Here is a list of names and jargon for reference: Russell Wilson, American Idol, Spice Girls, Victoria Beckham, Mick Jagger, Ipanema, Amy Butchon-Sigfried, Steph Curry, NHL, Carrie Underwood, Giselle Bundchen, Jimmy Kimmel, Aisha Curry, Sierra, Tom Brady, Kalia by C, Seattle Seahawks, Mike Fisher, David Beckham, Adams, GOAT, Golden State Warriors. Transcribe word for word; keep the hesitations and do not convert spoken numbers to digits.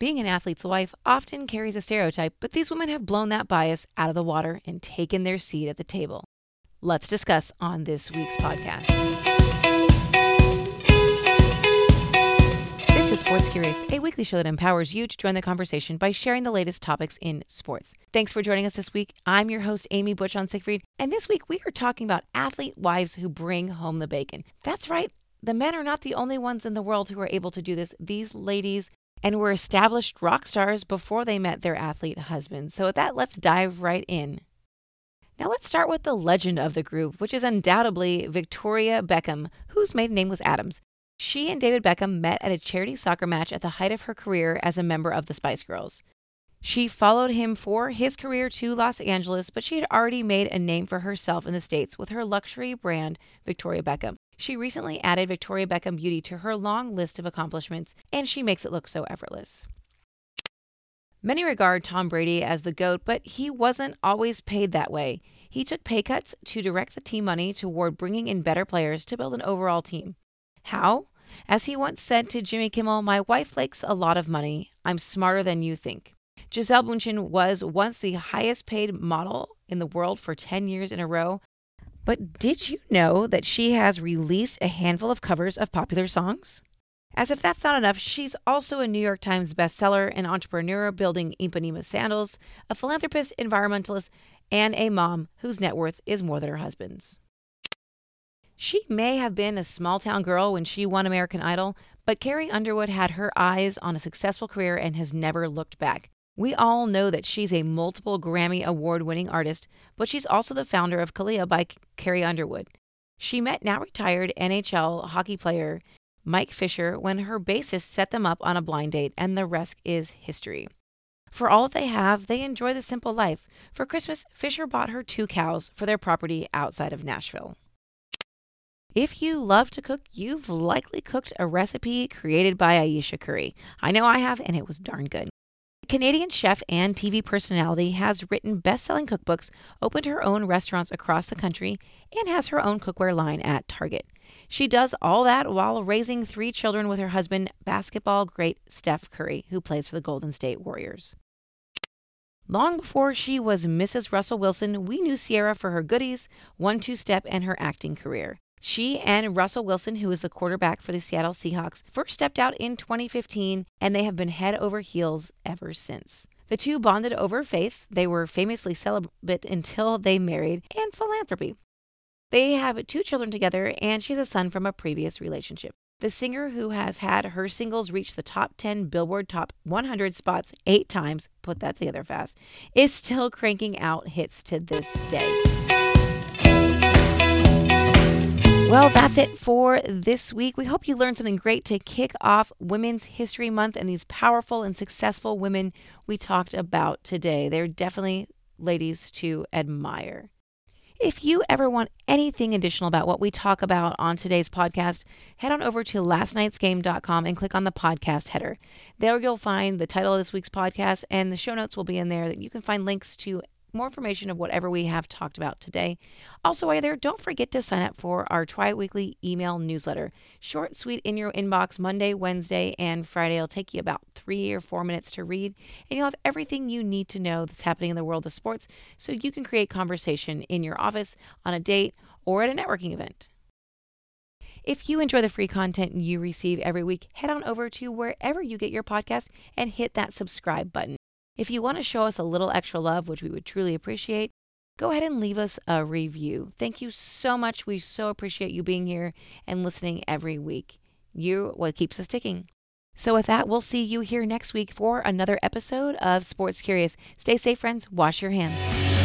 Being an athlete's wife often carries a stereotype, but these women have blown that bias out of the water and taken their seat at the table. Let's discuss on this week's podcast. This is Sports Curious, a weekly show that empowers you to join the conversation by sharing the latest topics in sports. Thanks for joining us this week. I'm your host, Amy Butchon-Sigfried, and this week we are talking about athlete wives who bring home the bacon. That's right. The men are not the only ones in the world who are able to do this. These ladies and were established rock stars before they met their athlete husbands. So with that, let's dive right in. Now let's start with the legend of the group, which is undoubtedly Victoria Beckham, whose maiden name was Adams. She and David Beckham met at a charity soccer match at the height of her career as a member of the Spice Girls. She followed him for his career to Los Angeles, but she had already made a name for herself in the States with her luxury brand, Victoria Beckham. She recently added Victoria Beckham Beauty to her long list of accomplishments, and she makes it look so effortless. Many regard Tom Brady as the GOAT, but he wasn't always paid that way. He took pay cuts to direct the team money toward bringing in better players to build an overall team. How? As he once said to Jimmy Kimmel, "My wife makes a lot of money. I'm smarter than you think." Giselle Bundchen was once the highest paid model in the world for ten years in a row. But did you know that she has released a handful of covers of popular songs? As if that's not enough, she's also a New York Times bestseller, an entrepreneur building Ipanema sandals, a philanthropist, environmentalist, and a mom whose net worth is more than her husband's. She may have been a small-town girl when she won American Idol, but Carrie Underwood had her eyes on a successful career and has never looked back. We all know that she's a multiple Grammy award-winning artist, but she's also the founder of Kalia by C- Carrie Underwood. She met now-retired N H L hockey player Mike Fisher when her bassist set them up on a blind date, and the rest is history. For all that they have, they enjoy the simple life. For Christmas, Fisher bought her two cows for their property outside of Nashville. If you love to cook, you've likely cooked a recipe created by Aisha Curry. I know I have, and it was darn good. Canadian chef and T V personality has written best-selling cookbooks, opened her own restaurants across the country, and has her own cookware line at Target. She does all that while raising three children with her husband, basketball great Steph Curry, who plays for the Golden State Warriors. Long before she was Missus Russell Wilson, we knew Sierra for her goodies, one-two step, and her acting career. She and Russell Wilson, who is the quarterback for the Seattle Seahawks, first stepped out in twenty fifteen, and they have been head over heels ever since. The two bonded over faith. They were famously celibate until they married, and philanthropy. They have two children together, and she has a son from a previous relationship. The singer, who has had her singles reach the top ten Billboard Top one hundred spots eight times, put that together fast, is still cranking out hits to this day. Well, that's it for this week. We hope you learned something great to kick off Women's History Month and these powerful and successful women we talked about today. They're definitely ladies to admire. If you ever want anything additional about what we talk about on today's podcast, head on over to last nights game dot com and click on the podcast header. There you'll find the title of this week's podcast, and the show notes will be in there. You can find links to more information of whatever we have talked about today. Also, while you're there, don't forget to sign up for our tri-weekly email newsletter. Short, sweet, in your inbox Monday, Wednesday, and Friday. It'll take you about three or four minutes to read, and you'll have everything you need to know that's happening in the world of sports, so you can create conversation in your office, on a date, or at a networking event. If you enjoy the free content you receive every week, head on over to wherever you get your podcast and hit that subscribe button. If you want to show us a little extra love, which we would truly appreciate, go ahead and leave us a review. Thank you so much. We so appreciate you being here and listening every week. You're what keeps us ticking. So with that, we'll see you here next week for another episode of Sports Curious. Stay safe, friends. Wash your hands.